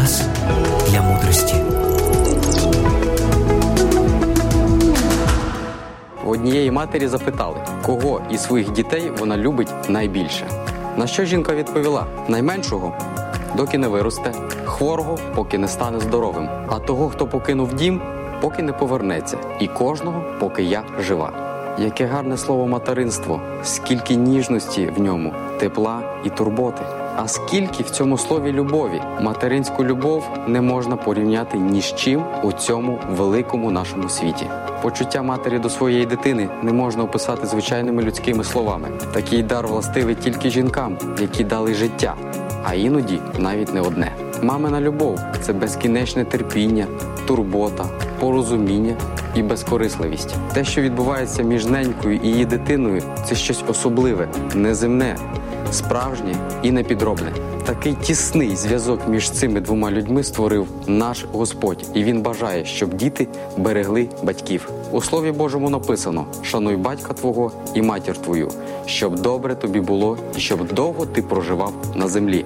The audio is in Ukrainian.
час для мудрості. В однієї матері запитали, кого із своїх дітей вона любить найбільше. На що жінка відповіла: найменшого, доки не виросте, хворого, поки не стане здоровим, а того, хто покинув дім, поки не повернеться, і кожного, поки я жива. Яке гарне слово материнство, скільки ніжності в ньому, тепла і турботи. А скільки в цьому слові любові. Материнську любов не можна порівняти ні з чим у цьому великому нашому світі. Почуття матері до своєї дитини не можна описати звичайними людськими словами. Такий дар властивий тільки жінкам, які дали життя, а іноді навіть не одне. Мамина любов – це безкінечне терпіння, турбота, порозуміння і безкорисливість. Те, що відбувається між ненькою і її дитиною – це щось особливе, неземне, справжнє і непідробне. Такий тісний зв'язок між цими двома людьми створив наш Господь, і Він бажає, щоб діти берегли батьків. У Слові Божому написано: «Шануй батька твого і матір твою, щоб добре тобі було і щоб довго ти проживав на землі».